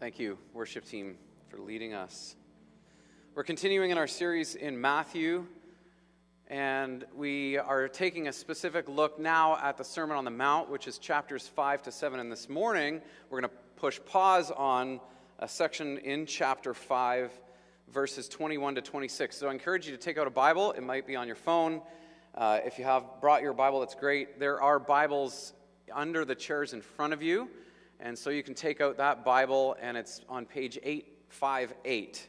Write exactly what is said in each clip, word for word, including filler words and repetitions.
Thank you, worship team, for leading us. We're continuing in our series in Matthew, and we are taking a specific look now at the Sermon on the Mount, which is chapters five to seven. And this morning, we're going to push pause on a section in chapter five, verses twenty-one to twenty-six. So I encourage you to take out a Bible. It might be on your phone. Uh, if you have brought your Bible, that's great. There are Bibles under the chairs in front of you. And so you can take out that Bible, and it's on page eight fifty-eight,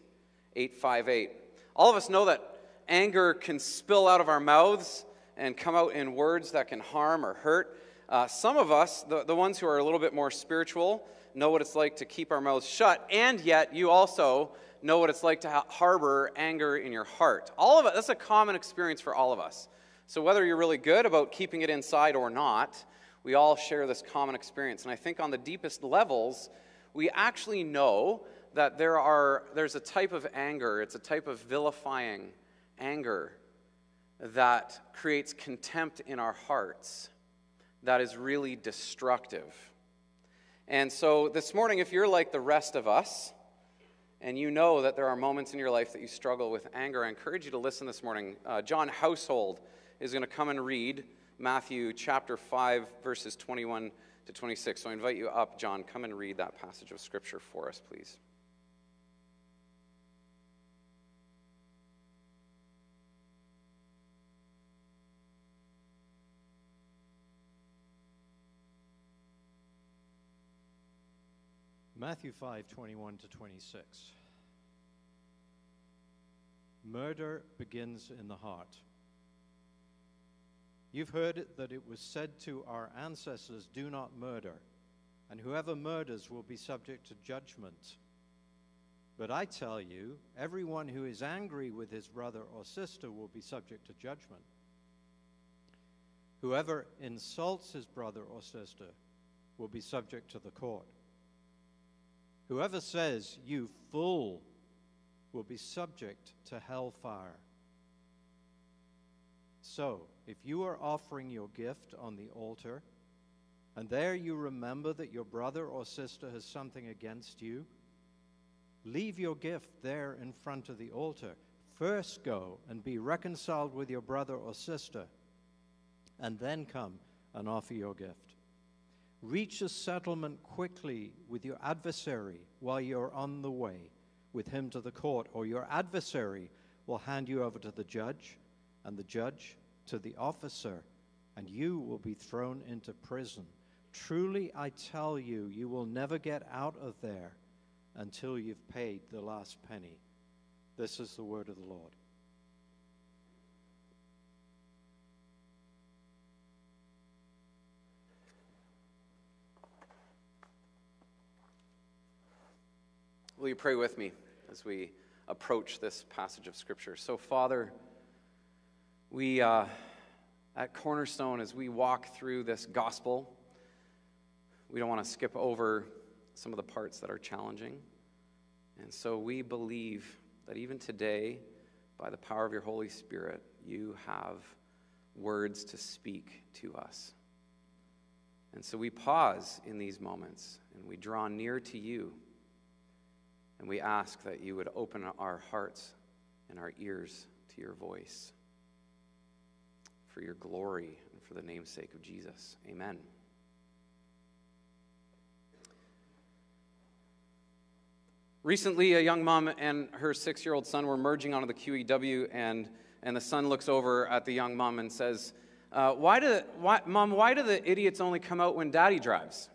eight fifty-eight. All of us know that anger can spill out of our mouths and come out in words that can harm or hurt. Uh, some of us, the, the ones who are a little bit more spiritual, know what it's like to keep our mouths shut, and yet you also know what it's like to ha- harbor anger in your heart. All of us, that's a common experience for all of us. So whether you're really good about keeping it inside or not, we all share this common experience. And I think on the deepest levels, we actually know that there are there's a type of anger, it's a type of vilifying anger that creates contempt in our hearts that is really destructive. And so this morning, if you're like the rest of us, and you know that there are moments in your life that you struggle with anger, I encourage you to listen this morning. Uh, John Household is going to come and read Matthew chapter five, verses twenty-one to twenty-six. So I invite you up, John, come and read that passage of Scripture for us, please. Matthew five, twenty-one to twenty-six. Murder begins in the heart. You've heard that it was said to our ancestors, do not murder, and whoever murders will be subject to judgment. But I tell you, everyone who is angry with his brother or sister will be subject to judgment. Whoever insults his brother or sister will be subject to the court. Whoever says, you fool, will be subject to hellfire. So, if you are offering your gift on the altar, and there you remember that your brother or sister has something against you, leave your gift there in front of the altar. First go and be reconciled with your brother or sister, and then come and offer your gift. Reach a settlement quickly with your adversary while you're on the way with him to the court, or your adversary will hand you over to the judge, and the judge to the officer, and you will be thrown into prison. Truly, I tell you, you will never get out of there until you've paid the last penny. This is the word of the Lord. Will you pray with me as we approach this passage of Scripture? So, Father, We, uh, at Cornerstone, as we walk through this gospel, we don't want to skip over some of the parts that are challenging. And so we believe that even today, by the power of your Holy Spirit, you have words to speak to us. And so we pause in these moments, and we draw near to you, and we ask that you would open our hearts and our ears to your voice, for your glory and for the name's sake of Jesus. Amen. Recently, a young mom and her six-year-old son were merging onto the Q E W, and, and the son looks over at the young mom and says, uh, why do the, why, Mom, why do the idiots only come out when Daddy drives?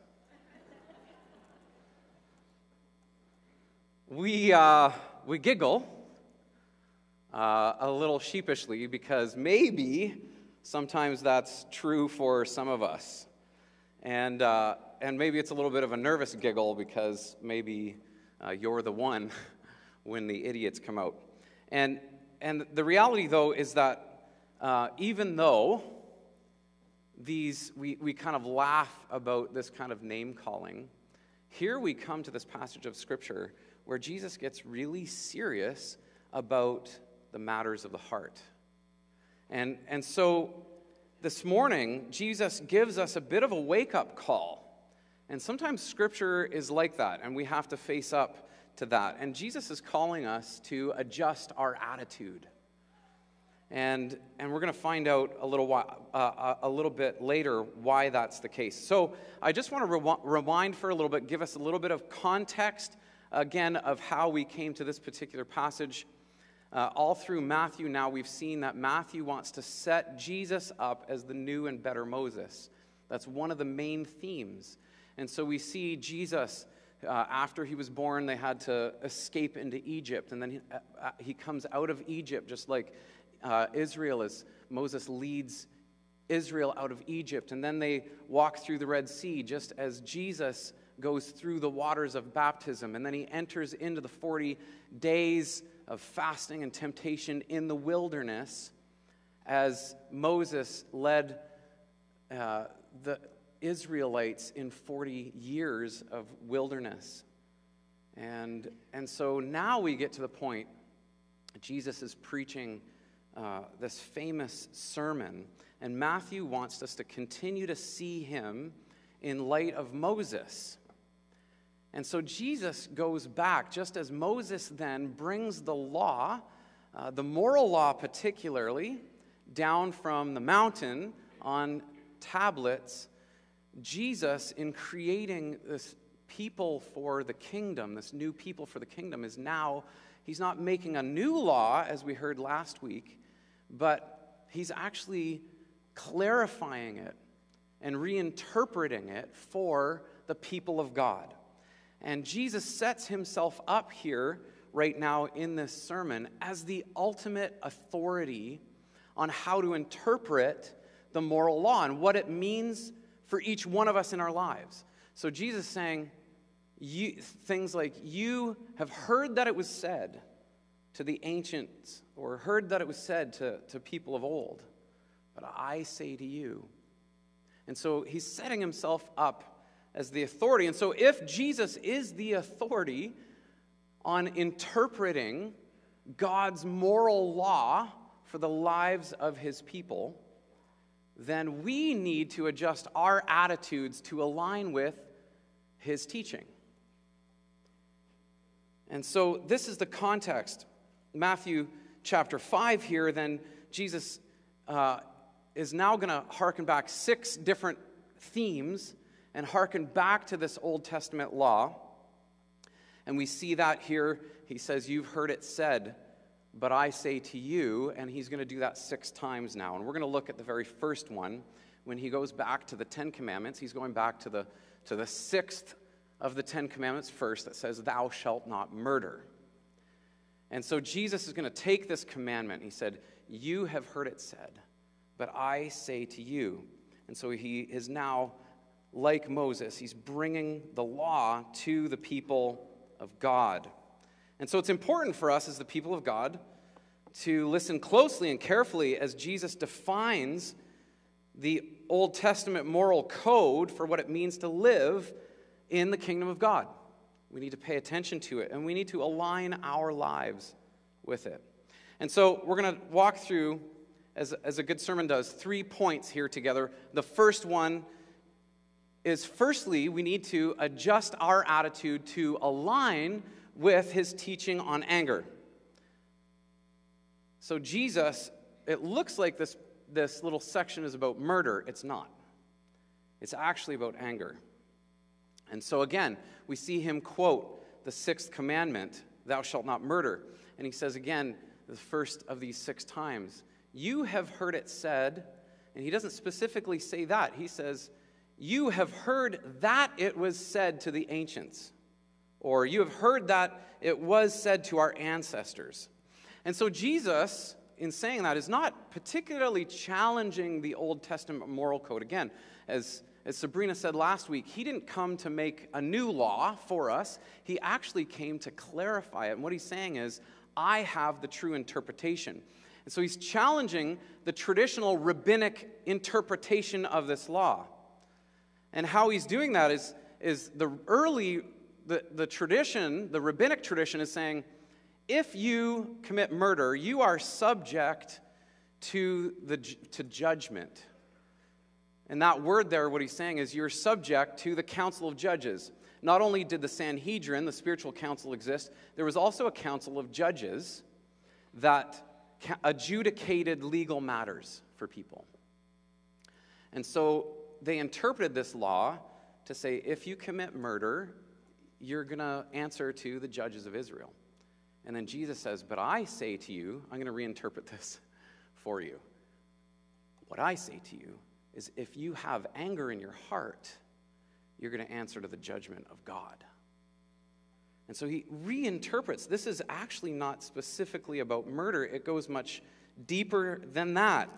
we, uh, we giggle uh, a little sheepishly because maybe sometimes that's true for some of us. And uh, and maybe it's a little bit of a nervous giggle because maybe uh, you're the one when the idiots come out. And and the reality, though, is that uh, even though these we, we kind of laugh about this kind of name-calling, here we come to this passage of Scripture where Jesus gets really serious about the matters of the heart. And and so this morning, Jesus gives us a bit of a wake-up call And sometimes Scripture is like that, and we have to face up to that. And Jesus is calling us to adjust our attitude. And and we're going to find out a little while, uh, a little bit later why that's the case. So I just want to re- rewind for a little bit, give us a little bit of context, again, of how we came to this particular passage. Uh, all through Matthew now, we've seen that Matthew wants to set Jesus up as the new and better Moses. That's one of the main themes. And so we see Jesus, uh, after he was born, they had to escape into Egypt. And then he, uh, he comes out of Egypt, just like uh, Israel, as Moses leads Israel out of Egypt. And then they walk through the Red Sea, just as Jesus goes through the waters of baptism. And then he enters into the forty days of fasting and temptation in the wilderness as Moses led uh, the Israelites in forty years of wilderness. And and so now we get to the point Jesus is preaching uh, this famous sermon, and Matthew wants us to continue to see him in light of Moses. And so Jesus goes back, just as Moses then brings the law, uh, the moral law particularly, down from the mountain on tablets. Jesus, in creating this people for the kingdom, this new people for the kingdom, is now, he's not making a new law, as we heard last week, but he's actually clarifying it and reinterpreting it for the people of God. And Jesus sets himself up here right now in this sermon as the ultimate authority on how to interpret the moral law and what it means for each one of us in our lives. So Jesus is saying you, things like, you have heard that it was said to the ancients, or heard that it was said to, to people of old, but I say to you. And so he's setting himself up as the authority. And so if Jesus is the authority on interpreting God's moral law for the lives of his people, then we need to adjust our attitudes to align with his teaching. And so this is the context. Matthew chapter five here, then Jesus uh, is now going to hearken back six different themes and hearken back to this Old Testament law. And we see that here. He says, you've heard it said, but I say to you, and he's going to do that six times now. And we're going to look at the very first one. When he goes back to the Ten Commandments, he's going back to the, to the sixth of the Ten Commandments first, that says, thou shalt not murder. And so Jesus is going to take this commandment. He said, you have heard it said, but I say to you. And so he is now, like Moses, he's bringing the law to the people of God. And so it's important for us as the people of God to listen closely and carefully as Jesus defines the Old Testament moral code for what it means to live in the kingdom of God. We need to pay attention to it, and we need to align our lives with it. And so we're going to walk through, as, as a good sermon does, three points here together. The first one is, firstly, we need to adjust our attitude to align with his teaching on anger. So Jesus, it looks like this, this little section is about murder. It's not. It's actually about anger. And so again, we see him quote the sixth commandment, thou shalt not murder. And he says again, the first of these six times, you have heard it said, and he doesn't specifically say that. He says, you have heard that it was said to the ancients. Or you have heard that it was said to our ancestors. And so Jesus, in saying that, is not particularly challenging the Old Testament moral code. Again, as, as Sabrina said last week, he didn't come to make a new law for us. He actually came to clarify it. And what he's saying is, I have the true interpretation. And so he's challenging the traditional rabbinic interpretation of this law. And how he's doing that is, is the early... The, the tradition, the rabbinic tradition is saying, if you commit murder, you are subject to the to judgment. And that word there, what he's saying is you're subject to the council of judges. Not only did the Sanhedrin, the spiritual council, exist, there was also a council of judges that adjudicated legal matters for people. And so they interpreted this law to say, if you commit murder, you're going to answer to the judges of Israel. And then Jesus says, but I say to you, I'm going to reinterpret this for you. What I say to you is if you have anger in your heart, you're going to answer to the judgment of God. And so he reinterprets. This is actually not specifically about murder. It goes much deeper than that.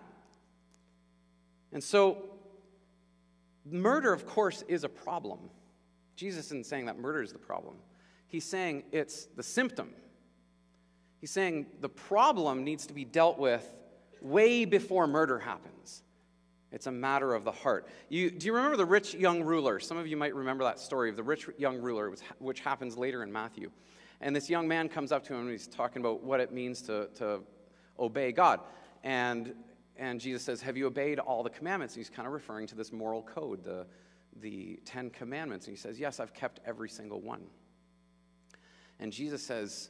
And so murder, of course, is a problem. Jesus isn't saying that murder is the problem. He's saying it's the symptom. He's saying the problem needs to be dealt with way before murder happens. It's a matter of the heart. You, do you remember the rich young ruler? Some of you might remember that story of the rich young ruler, which happens later in Matthew. And this young man comes up to him, and he's talking about what it means to, to obey God. And, and Jesus says, have you obeyed all the commandments? And he's kind of referring to this moral code, the, the Ten Commandments. And he says, yes, I've kept every single one. And Jesus says,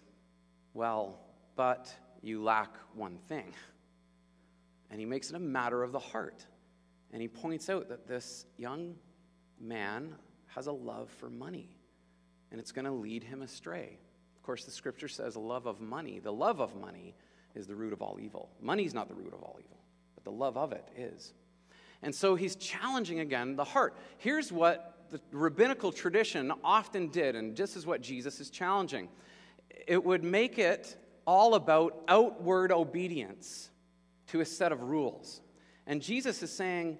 well, but you lack one thing. And he makes it a matter of the heart. And he points out that this young man has a love for money, and it's going to lead him astray. Of course, the scripture says a love of money. The love of money is the root of all evil. Money's not the root of all evil, but the love of it is. And so he's challenging, again, the heart. Here's what the rabbinical tradition often did, and this is what Jesus is challenging. It would make it all about outward obedience to a set of rules. And Jesus is saying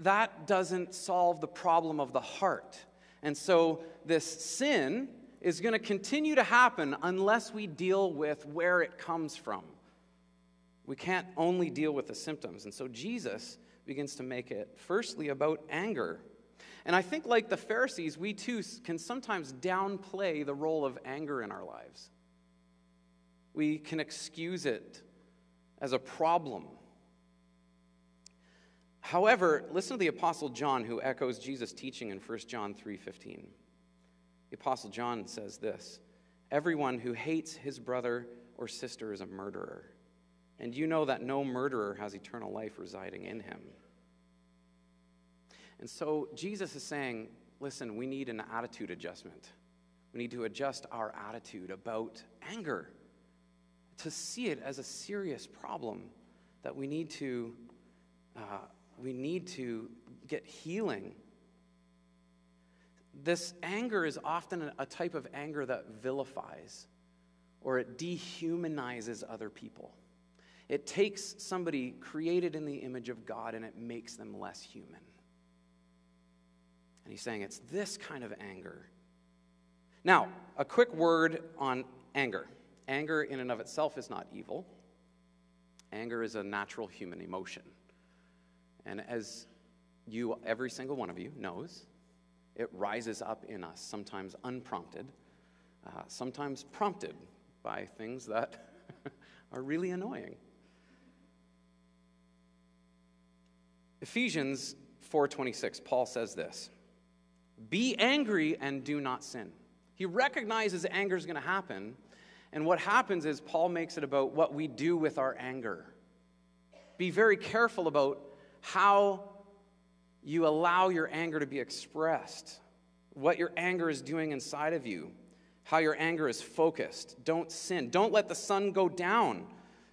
that doesn't solve the problem of the heart. And so this sin is going to continue to happen unless we deal with where it comes from. We can't only deal with the symptoms. And so Jesus begins to make it, firstly, about anger. And I think, like the Pharisees, we too can sometimes downplay the role of anger in our lives. We can excuse it as a problem. However, listen to the Apostle John, who echoes Jesus' teaching in First John three fifteen. The Apostle John says this, everyone who hates his brother or sister is a murderer, and you know that no murderer has eternal life residing in him. And so Jesus is saying, listen, we need an attitude adjustment. We need to adjust our attitude about anger, to see it as a serious problem that we need to uh, We need to get healing. This anger is often a type of anger that vilifies, or it dehumanizes other people. It takes somebody created in the image of God and it makes them less human. And he's saying it's this kind of anger. Now, a quick word on anger. Anger in and of itself is not evil. Anger is a natural human emotion. And as you, every single one of you knows, it rises up in us, sometimes unprompted, uh, sometimes prompted by things that are really annoying. Ephesians four twenty-six, Paul says this, be angry and do not sin. He recognizes anger is going to happen, and what happens is Paul makes it about what we do with our anger. Be very careful about how you allow your anger to be expressed, what your anger is doing inside of you, how your anger is focused. Don't sin. Don't let the sun go down.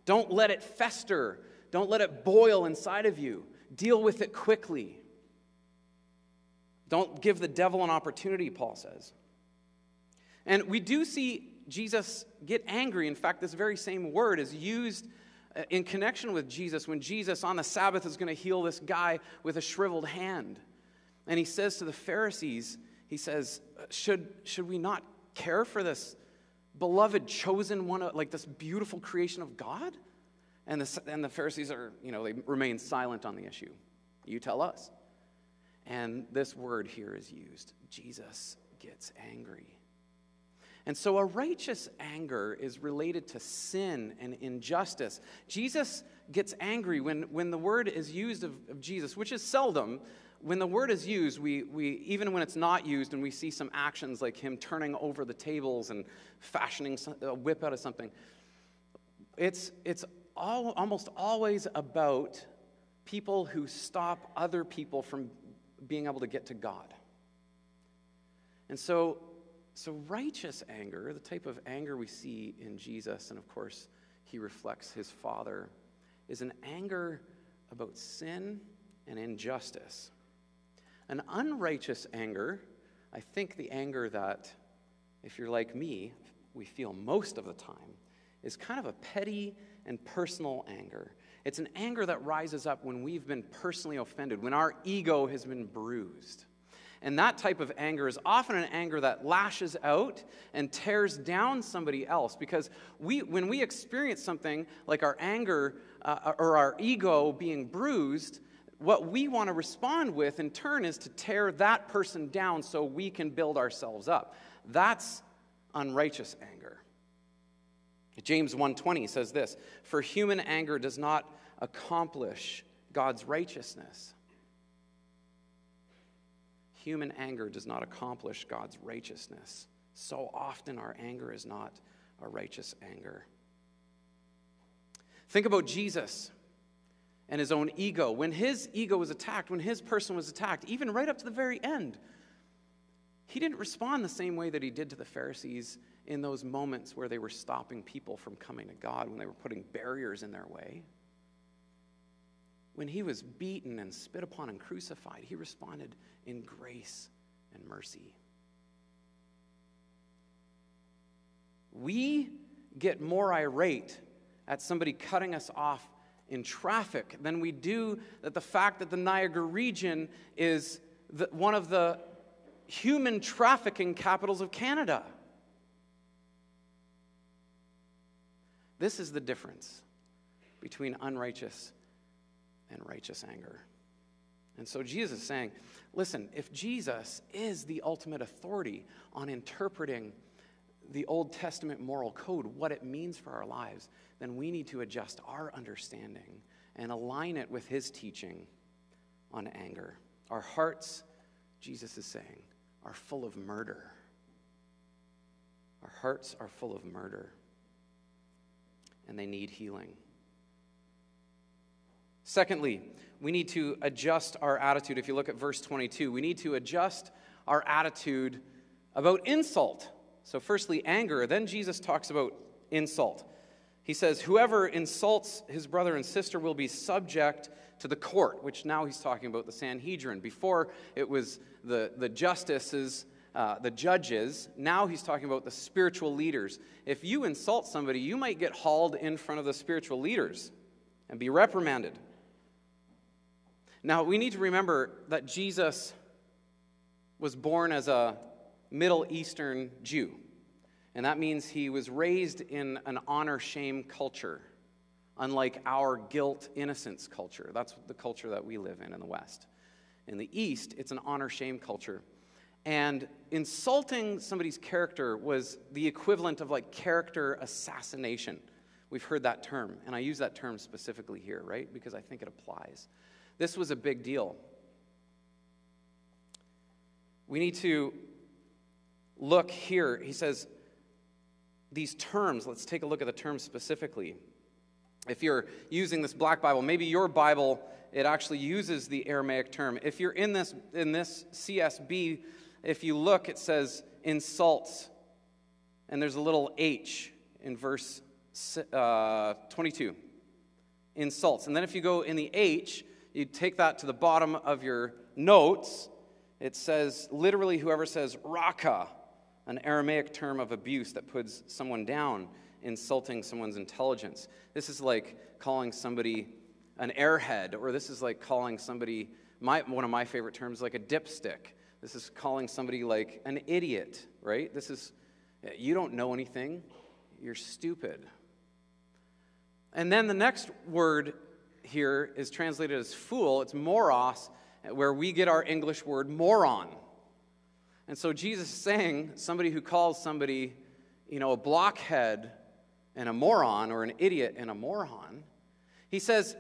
Don't let it fester. Don't let it boil inside of you. Deal with it quickly. Don't give the devil an opportunity, Paul says. And we do see Jesus get angry. In fact, this very same word is used in connection with Jesus, when Jesus on the Sabbath is going to heal this guy with a shriveled hand. And he says to the Pharisees, he says, should, should we not care for this beloved chosen one, like this beautiful creation of God? And the, and the Pharisees are, you know, they remain silent on the issue. You tell us. And this word here is used. Jesus gets angry. And so a righteous anger is related to sin and injustice. Jesus gets angry when, when the word is used of, of Jesus, which is seldom. When the word is used, we, we even when it's not used, and we see some actions like him turning over the tables and fashioning a whip out of something, it's, it's all, almost always about people who stop other people from being able to get to God. And so, so righteous anger, the type of anger we see in Jesus, and of course he reflects his Father, is an anger about sin and injustice. An unrighteous anger, I think the anger that, if you're like me, we feel most of the time, is kind of a petty and personal anger. It's an anger that rises up when we've been personally offended, when our ego has been bruised. And that type of anger is often an anger that lashes out and tears down somebody else, because we, when we experience something like our anger uh, or our ego being bruised, what we want to respond with in turn is to tear that person down so we can build ourselves up. That's unrighteous anger. James one twenty says this, "For human anger does not accomplish God's righteousness." Human anger does not accomplish God's righteousness. So often our anger is not a righteous anger. Think about Jesus and his own ego. When his ego was attacked, when his person was attacked, even right up to the very end, he didn't respond the same way that he did to the Pharisees in those moments where they were stopping people from coming to God, when they were putting barriers in their way. When he was beaten and spit upon and crucified, he responded in grace and mercy. We get more irate at somebody cutting us off in traffic than we do that the fact that the Niagara region is the, one of the human trafficking capitals of Canada. This is the difference between unrighteous and righteous anger. And so Jesus is saying, listen, if Jesus is the ultimate authority on interpreting the Old Testament moral code, what it means for our lives, then we need to adjust our understanding and align it with his teaching on anger. Our hearts, Jesus is saying, are full of murder. Our hearts are full of murder. And they need healing. Secondly, we need to adjust our attitude. If you look at verse twenty-two, we need to adjust our attitude about insult. So firstly, anger. Then Jesus talks about insult. He says, whoever insults his brother and sister will be subject to the court, which now he's talking about the Sanhedrin. Before it was the, the justices, Uh, the judges, now he's talking about the spiritual leaders. If you insult somebody, you might get hauled in front of the spiritual leaders and be reprimanded. Now, we need to remember that Jesus was born as a Middle Eastern Jew, and that means he was raised in an honor-shame culture, unlike our guilt-innocence culture. That's the culture that we live in in the West. In the East, it's an honor-shame culture. And insulting somebody's character was the equivalent of like character assassination. We've heard that term, and I use that term specifically here, right? Because I think it applies. This was a big deal. We need to look here. He says these terms, let's take a look at the terms specifically. If you're using this Black Bible, maybe your Bible, it actually uses the Aramaic term. If you're in this, in this C S B, if you look, it says insults, and there's a little H in verse uh, twenty-two, insults. And then if you go in the H, you take that to the bottom of your notes, it says literally whoever says raka, an Aramaic term of abuse that puts someone down, insulting someone's intelligence. This is like calling somebody an airhead, or this is like calling somebody, my, one of my favorite terms, like a dipstick. This is calling somebody like an idiot, right? This is, you don't know anything. You're stupid. And then the next word here is translated as fool. It's moros, where we get our English word moron. And so Jesus is saying somebody who calls somebody you know, a blockhead and a moron, or an idiot and a moron. He says,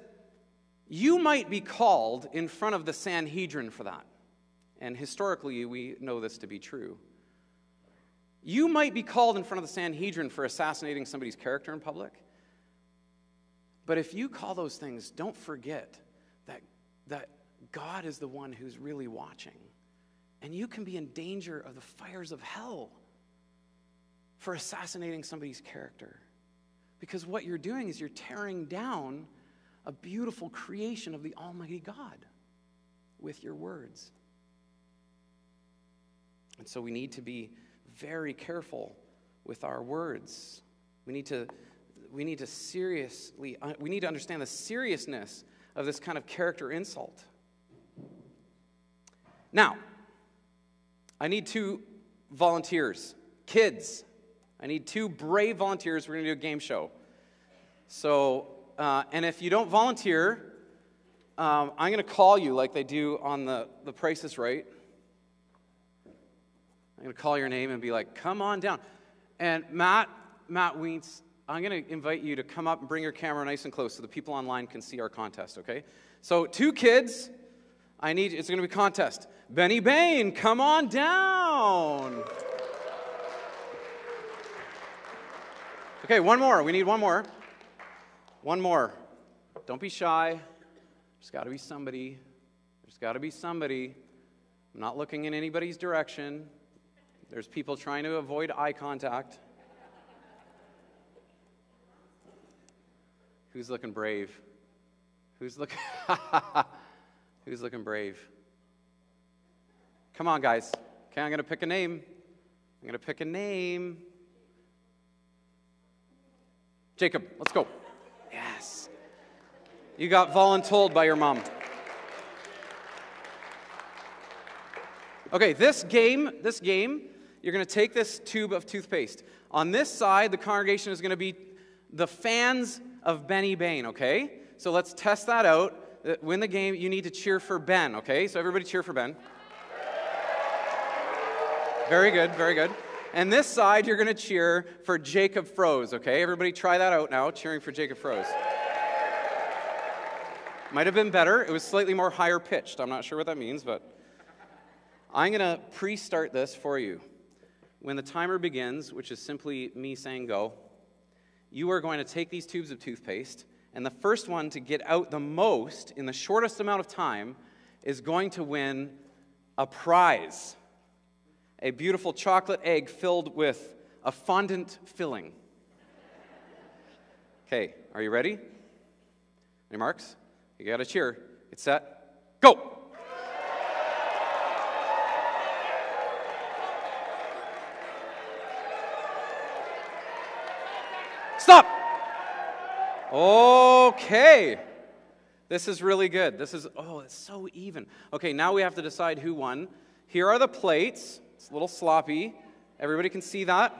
you might be called in front of the Sanhedrin for that. And historically, we know this to be true. You might be called in front of the Sanhedrin for assassinating somebody's character in public. But if you call those things, don't forget that, that God is the one who's really watching. And you can be in danger of the fires of hell for assassinating somebody's character. Because what you're doing is you're tearing down a beautiful creation of the Almighty God with your words. And so we need to be very careful with our words. We need to, we need to seriously, we need to understand the seriousness of this kind of character insult. Now, I need two volunteers. Kids, I need two brave volunteers. We're going to do a game show. So, uh, and if you don't volunteer, um, I'm going to call you like they do on the, the Price is Right. I'm going to call your name and be like, come on down. And Matt, Matt Weintz, I'm going to invite you to come up and bring your camera nice and close so the people online can see our contest, okay? So two kids, I need, it's going to be a contest. Benny Bain, come on down. Okay, one more. We need one more. One more. Don't be shy. There's got to be somebody. There's got to be somebody. I'm not looking in anybody's direction. There's people trying to avoid eye contact. Who's looking brave? Who's looking Who's looking brave? Come on, guys. Okay, I'm going to pick a name. I'm going to pick a name. Jacob, let's go. Yes. You got voluntold by your mom. Okay, this game, this game, you're going to take this tube of toothpaste. On this side, the congregation is going to be the fans of Benny Bain, okay? So let's test that out. Win the game, you need to cheer for Ben, okay? So everybody cheer for Ben. Very good, very good. And this side, you're going to cheer for Jacob Froese, okay? Everybody try that out now, cheering for Jacob Froese. Might have been better. It was slightly more higher pitched. I'm not sure what that means, but I'm going to pre-start this for you. When the timer begins, which is simply me saying go, you are going to take these tubes of toothpaste, and the first one to get out the most in the shortest amount of time is going to win a prize. A beautiful chocolate egg filled with a fondant filling. Okay, are you ready? Any marks? You gotta cheer. Get set. Go! Stop! Okay. This is really good. This is, oh, it's so even. Okay, now we have to decide who won. Here are the plates. It's a little sloppy. Everybody can see that?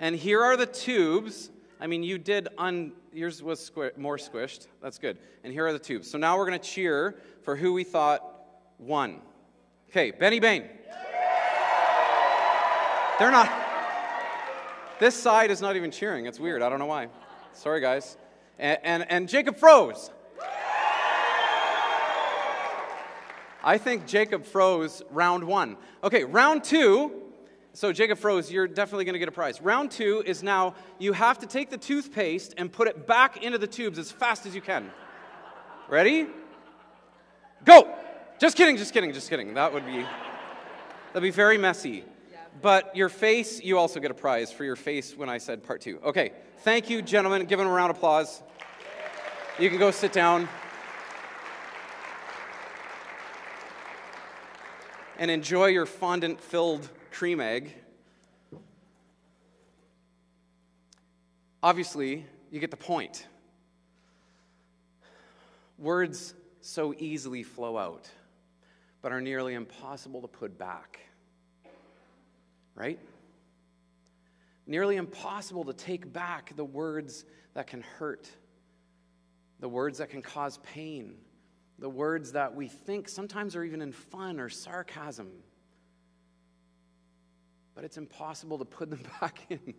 And here are the tubes. I mean, you did, un yours was squi more squished. That's good. And here are the tubes. So now we're going to cheer for who we thought won. Okay, Benny Bain. They're not, this side is not even cheering. It's weird. I don't know why. Sorry, guys. And, and, and Jacob Froese. I think Jacob Froese round one. Okay, round two. So Jacob Froese, you're definitely going to get a prize. Round two is now you have to take the toothpaste and put it back into the tubes as fast as you can. Ready? Go! Just kidding, just kidding, just kidding. That would be, that'd be very messy. But your face, you also get a prize for your face when I said part two. Okay, thank you, gentlemen. Give them a round of applause. You can go sit down. And enjoy your fondant-filled cream egg. Obviously, you get the point. Words so easily flow out, but are nearly impossible to put back. Right? Nearly impossible to take back the words that can hurt, the words that can cause pain, the words that we think sometimes are even in fun or sarcasm. but it's impossible to put them back in.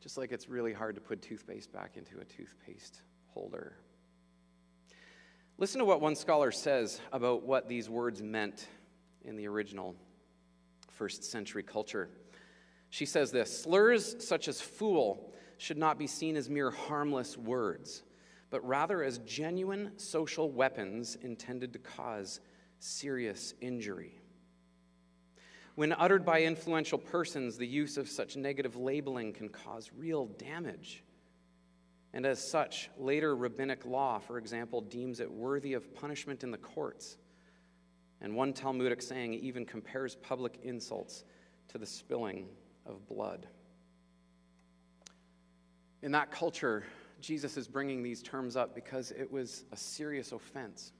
Just like it's really hard to put toothpaste back into a toothpaste holder. Listen to what one scholar says about what these words meant in the original first century culture. She says this: slurs such as fool should not be seen as mere harmless words, but rather as genuine social weapons intended to cause serious injury. When uttered by influential persons, the use of such negative labeling can cause real damage. And as such, later rabbinic law, for example, deems it worthy of punishment in the courts. And one Talmudic saying even compares public insults to the spilling of blood. In that culture, Jesus is bringing these terms up because it was a serious offense.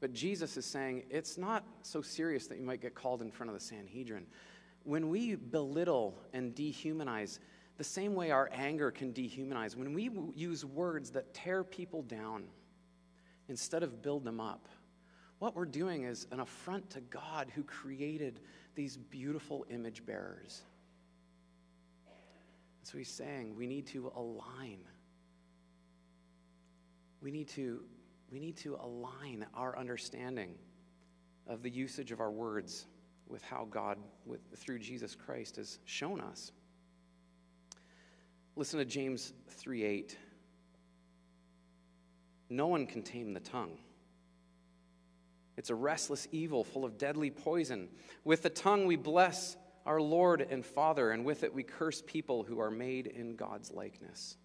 But Jesus is saying it's not so serious that you might get called in front of the Sanhedrin. When we belittle and dehumanize, the same way our anger can dehumanize, when we use words that tear people down instead of build them up, what we're doing is an affront to God who created these beautiful image bearers. So he's saying we need to align. We need to, we need to align our understanding of the usage of our words with how God, with, through Jesus Christ, has shown us. Listen to James three eight. No one can tame the tongue. It's a restless evil full of deadly poison. With the tongue we bless our Lord and Father, and with it we curse people who are made in God's likeness.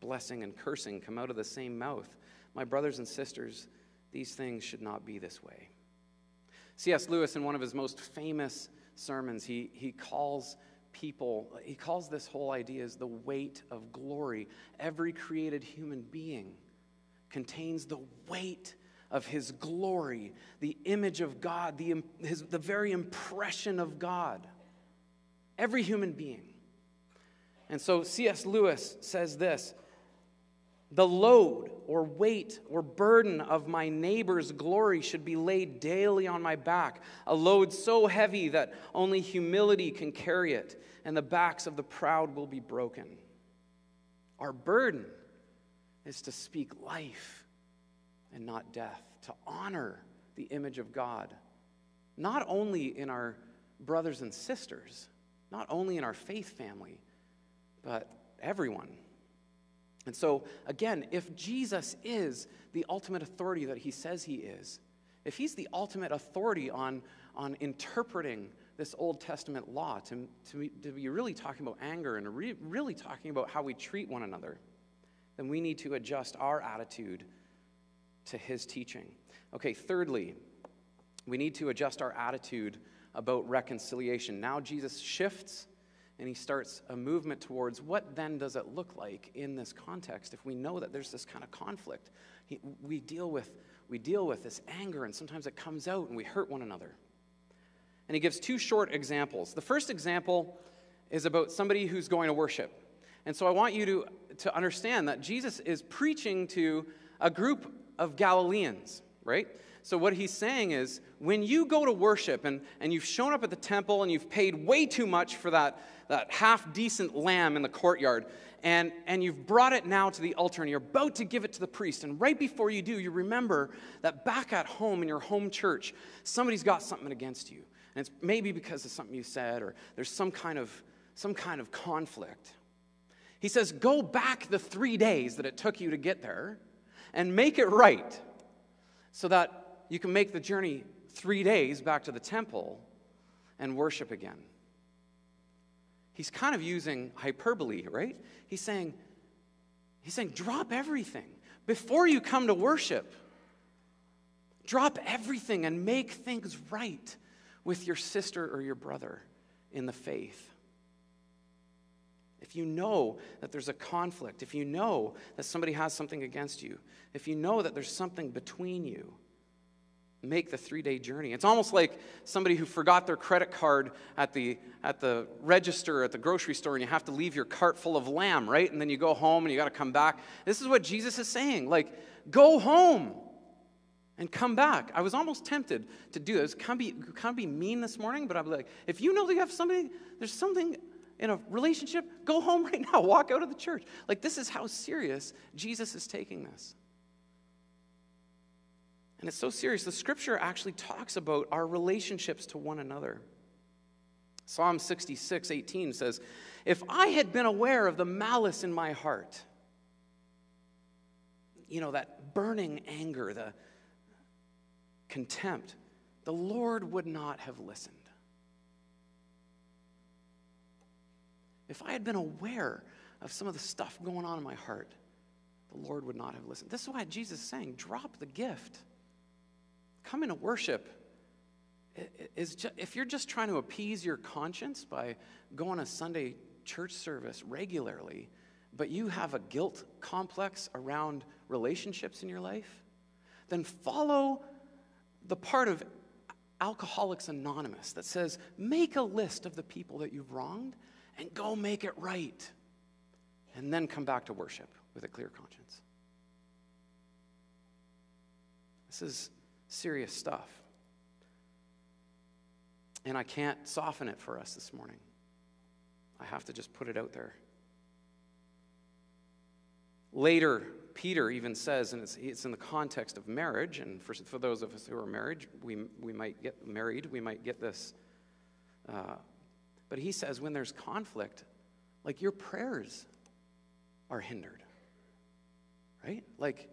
Blessing and cursing come out of the same mouth. My brothers and sisters, these things should not be this way. C S Lewis, in one of his most famous sermons, he, he calls people, he calls this whole idea as the weight of glory. Every created human being contains the weight of his glory, the image of God, the, his, the very impression of God. Every human being. And so C S Lewis says this: the load or weight or burden of my neighbor's glory should be laid daily on my back, a load so heavy that only humility can carry it, and the backs of the proud will be broken. Our burden is to speak life and not death, to honor the image of God, not only in our brothers and sisters, not only in our faith family, but everyone. And so, again, if Jesus is the ultimate authority that he says he is, if he's the ultimate authority on, on interpreting this Old Testament law, to, to, to be really talking about anger and re, really talking about how we treat one another, then we need to adjust our attitude to his teaching. Okay, thirdly, we need to adjust our attitude about reconciliation. Now Jesus shifts and he starts a movement towards what then does it look like in this context if we know that there's this kind of conflict. He, we deal with, we deal with this anger, and sometimes it comes out and we hurt one another. And he gives two short examples. The first example is about somebody who's going to worship. And so I want you to, to understand that Jesus is preaching to a group of Galileans, right? So what he's saying is, when you go to worship and, and you've shown up at the temple and you've paid way too much for that, that half-decent lamb in the courtyard, and, and you've brought it now to the altar and you're about to give it to the priest, and right before you do, you remember that back at home in your home church, somebody's got something against you. And it's maybe because of something you said, or there's some kind of, some kind of conflict. He says, go back the three days that it took you to get there, and make it right so that you can make the journey three days back to the temple and worship again. He's kind of using hyperbole, right? He's saying, he's saying, drop everything. Before you come to worship, drop everything and make things right with your sister or your brother in the faith. If you know that there's a conflict, if you know that somebody has something against you, if you know that there's something between you, make the three-day journey. It's almost like somebody who forgot their credit card at the, at the register at the grocery store, and you have to leave your cart full of lamb, right? And then you go home and you got to come back. This is what Jesus is saying. Like, go home. and come back. I was almost tempted to do this. Can't be, can't be mean this morning, but I'm like, if you know that you have somebody, there's something in a relationship, go home right now. Walk out of the church. Like, this is how serious Jesus is taking this. And it's so serious. The scripture actually talks about our relationships to one another. Psalm sixty-six eighteen says, if I had been aware of the malice in my heart, you know, that burning anger, the contempt, the Lord would not have listened. If I had been aware of some of the stuff going on in my heart, the Lord would not have listened. This is why Jesus is saying, drop the gift. Coming to worship is just, if you're just trying to appease your conscience by going to Sunday church service regularly, but you have a guilt complex around relationships in your life, then follow the part of Alcoholics Anonymous that says, make a list of the people that you've wronged and go make it right. And then come back to worship with a clear conscience. This is serious stuff. And I can't soften it for us this morning. I have to just put it out there. Later, Peter even says, and it's, it's in the context of marriage, and for, for those of us who are married, we, we might get married, we might get this. Uh, But he says when there's conflict, like your prayers are hindered, right? Like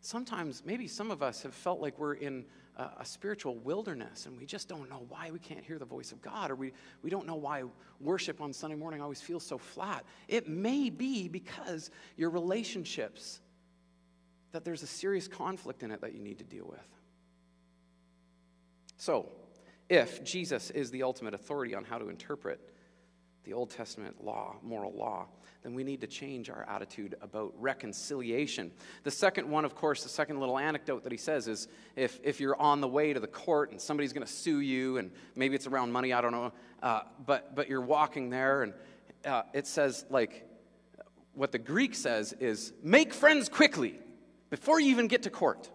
sometimes maybe some of us have felt like we're in a, a spiritual wilderness and we just don't know why we can't hear the voice of God, or we, we don't know why worship on Sunday morning always feels so flat. It may be because your relationships, that there's a serious conflict in it that you need to deal with. So, if Jesus is the ultimate authority on how to interpret the Old Testament law, moral law, then we need to change our attitude about reconciliation. The second one, of course, the second little anecdote that he says is if, if you're on the way to the court and somebody's going to sue you, and maybe it's around money, I don't know, uh, but, but you're walking there, and uh, it says, like, what the Greek says is, make friends quickly before you even get to court.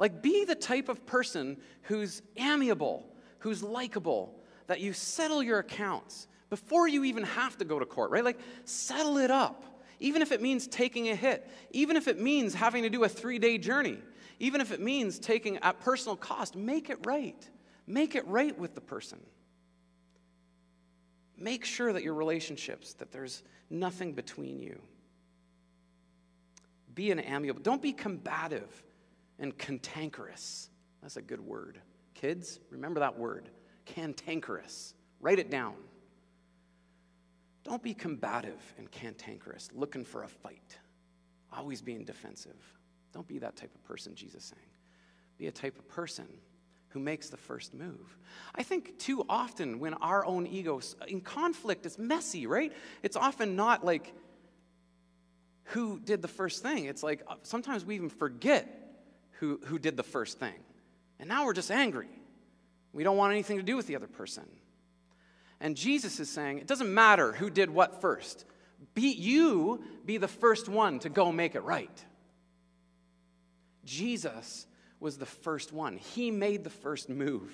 Like, be the type of person who's amiable, who's likable, that you settle your accounts before you even have to go to court, right? Like, settle it up, even if it means taking a hit, even if it means having to do a three-day journey, even if it means taking at personal cost, make it right. Make it right with the person. Make sure that your relationships, that there's nothing between you. Be an amiable. Don't be combative and cantankerous. That's a good word. Kids, remember that word. Cantankerous. Write it down. Don't be combative and cantankerous, looking for a fight, always being defensive. Don't be that type of person, Jesus is saying. Be a type of person who makes the first move. I think too often when our own egos, in conflict, it's messy, right? It's often not like who did the first thing. It's like sometimes we even forget Who, who did the first thing. And now we're just angry. We don't want anything to do with the other person. And Jesus is saying, it doesn't matter who did what first. Be, you be the first one to go make it right. Jesus was the first one. He made the first move.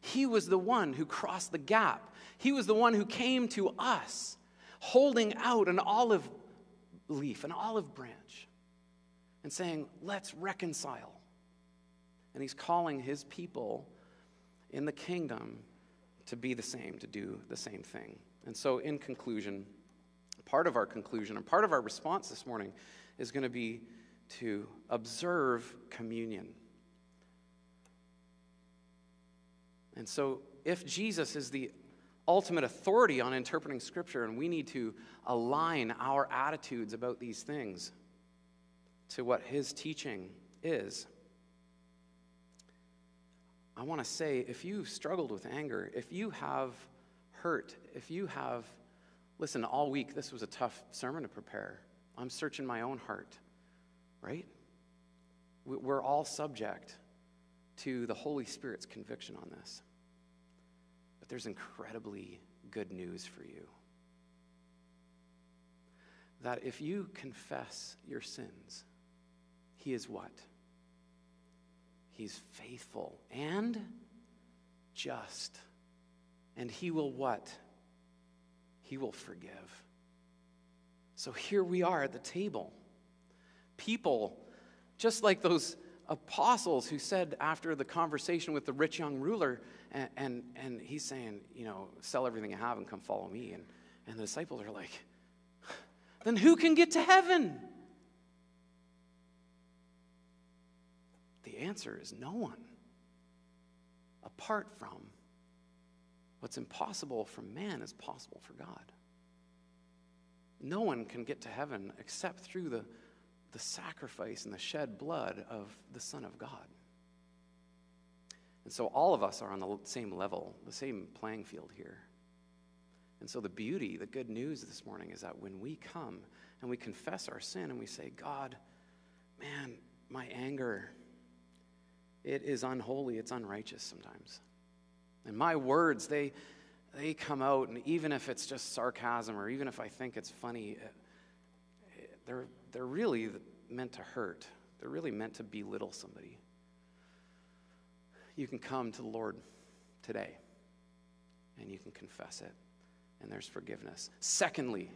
He was the one who crossed the gap. He was the one who came to us holding out an olive leaf, an olive branch, and saying, let's reconcile. And he's calling his people in the kingdom to be the same, to do the same thing. And so in conclusion, part of our conclusion and part of our response this morning is going to be to observe communion. And so if Jesus is the ultimate authority on interpreting Scripture, and we need to align our attitudes about these things to what his teaching is, I want to say, if you've struggled with anger, if you have hurt, if you have, listen, all week this was a tough sermon to prepare. I'm searching my own heart, right? We're all subject to the Holy Spirit's conviction on this. But there's incredibly good news for you. That if you confess your sins, he is what? He's faithful and just. And he will what? He will forgive. So here we are at the table. People, just like those apostles who said after the conversation with the rich young ruler, and and, and he's saying, you know, sell everything you have and come follow me. And, and the disciples are like, then who can get to heaven? The answer is no one, apart from what's impossible for man is possible for God. No one can get to heaven except through the, the sacrifice and the shed blood of the Son of God. And so all of us are on the same level, the same playing field here. And so the beauty, the good news this morning is that when we come and we confess our sin and we say, God, man, my anger, it is unholy, it's unrighteous sometimes. And my words, they they come out, and even if it's just sarcasm or even if I think it's funny, they're, they're really meant to hurt. They're really meant to belittle somebody. You can come to the Lord today, and you can confess it, and there's forgiveness. Secondly,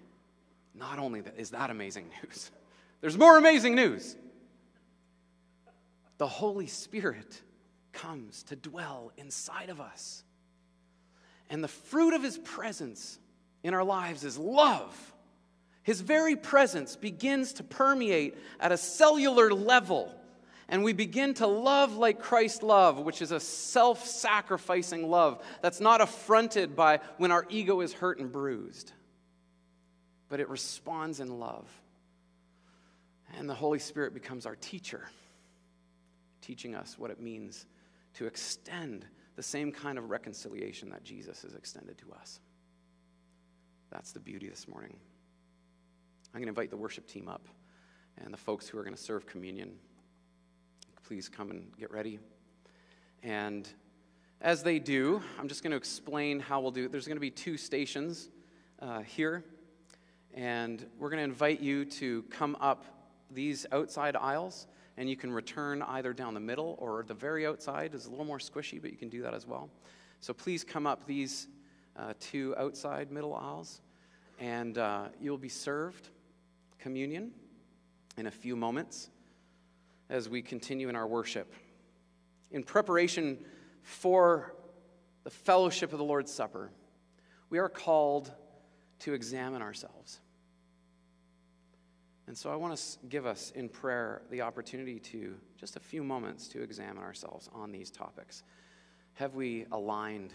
not only is that amazing news, there's more amazing news. The Holy Spirit comes to dwell inside of us. And the fruit of his presence in our lives is love. His very presence begins to permeate at a cellular level. And we begin to love like Christ loved, which is a self-sacrificing love that's not affronted by when our ego is hurt and bruised. But it responds in love. And the Holy Spirit becomes our teacher, teaching us what it means to extend the same kind of reconciliation that Jesus has extended to us. That's the beauty this morning. I'm going to invite the worship team up, and the folks who are going to serve communion, please come and get ready. And as they do, I'm just going to explain how we'll do it. There's going to be two stations uh, here, and we're going to invite you to come up these outside aisles. And you can return either down the middle or the very outside. It's a little more squishy, but you can do that as well. So please come up these uh, two outside middle aisles, and uh, you'll be served communion in a few moments as we continue in our worship. In preparation for the fellowship of the Lord's Supper, we are called to examine ourselves. And so I want to give us in prayer the opportunity to, just a few moments, to examine ourselves on these topics. Have we aligned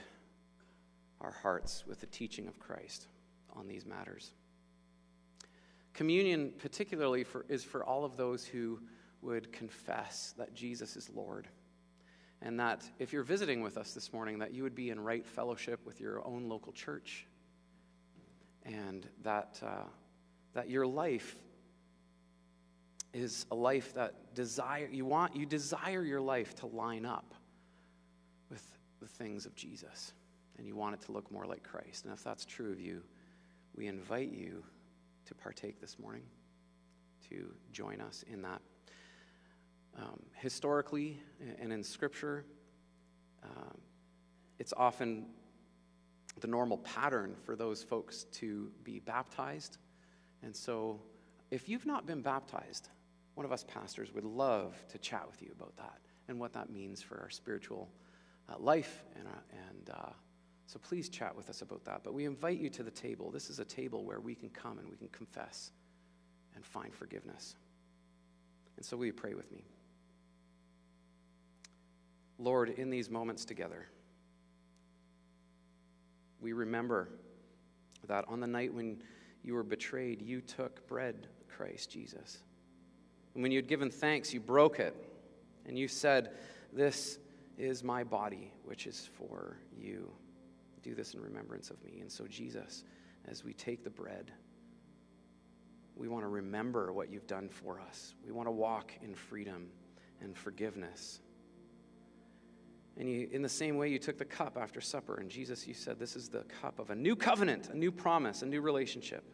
our hearts with the teaching of Christ on these matters? Communion particularly for, is for all of those who would confess that Jesus is Lord. And that if you're visiting with us this morning, that you would be in right fellowship with your own local church. And that, uh, that your life is a life that desire you want you desire your life to line up with the things of Jesus, and you want it to look more like Christ. And if that's true of you, we invite you to partake this morning, to join us in that. Um, historically and in Scripture, um, it's often the normal pattern for those folks to be baptized. And so if you've not been baptized, one of us pastors would love to chat with you about that and what that means for our spiritual uh, life. And, uh, and uh, so please chat with us about that. But we invite you to the table. This is a table where we can come and we can confess and find forgiveness. And so will you pray with me? Lord, in these moments together, we remember that on the night when you were betrayed, you took bread, Christ Jesus. And when you had given thanks, you broke it, and you said, "This is my body, which is for you. Do this in remembrance of me." And so, Jesus, as we take the bread, we want to remember what you've done for us. We want to walk in freedom and forgiveness. And you, in the same way, you took the cup after supper, and Jesus, you said, "This is the cup of a new covenant, a new promise, a new relationship.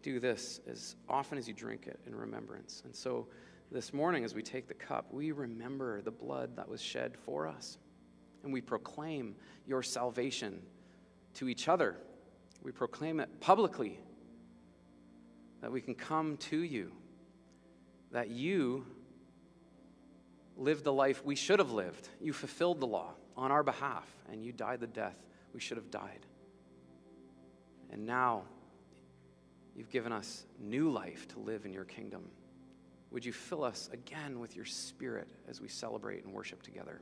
Do this as often as you drink it in remembrance." And so This morning, as we take the cup, we remember the blood that was shed for us, and we proclaim your salvation to each other. We proclaim it publicly, that we can come to you, that you lived the life we should have lived. You fulfilled the law on our behalf, and you died the death we should have died. And now you've given us new life to live in your kingdom. Would you fill us again with your Spirit as we celebrate and worship together?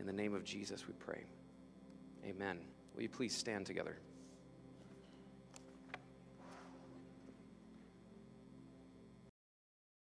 In the name of Jesus, we pray. Amen. Will you please stand together?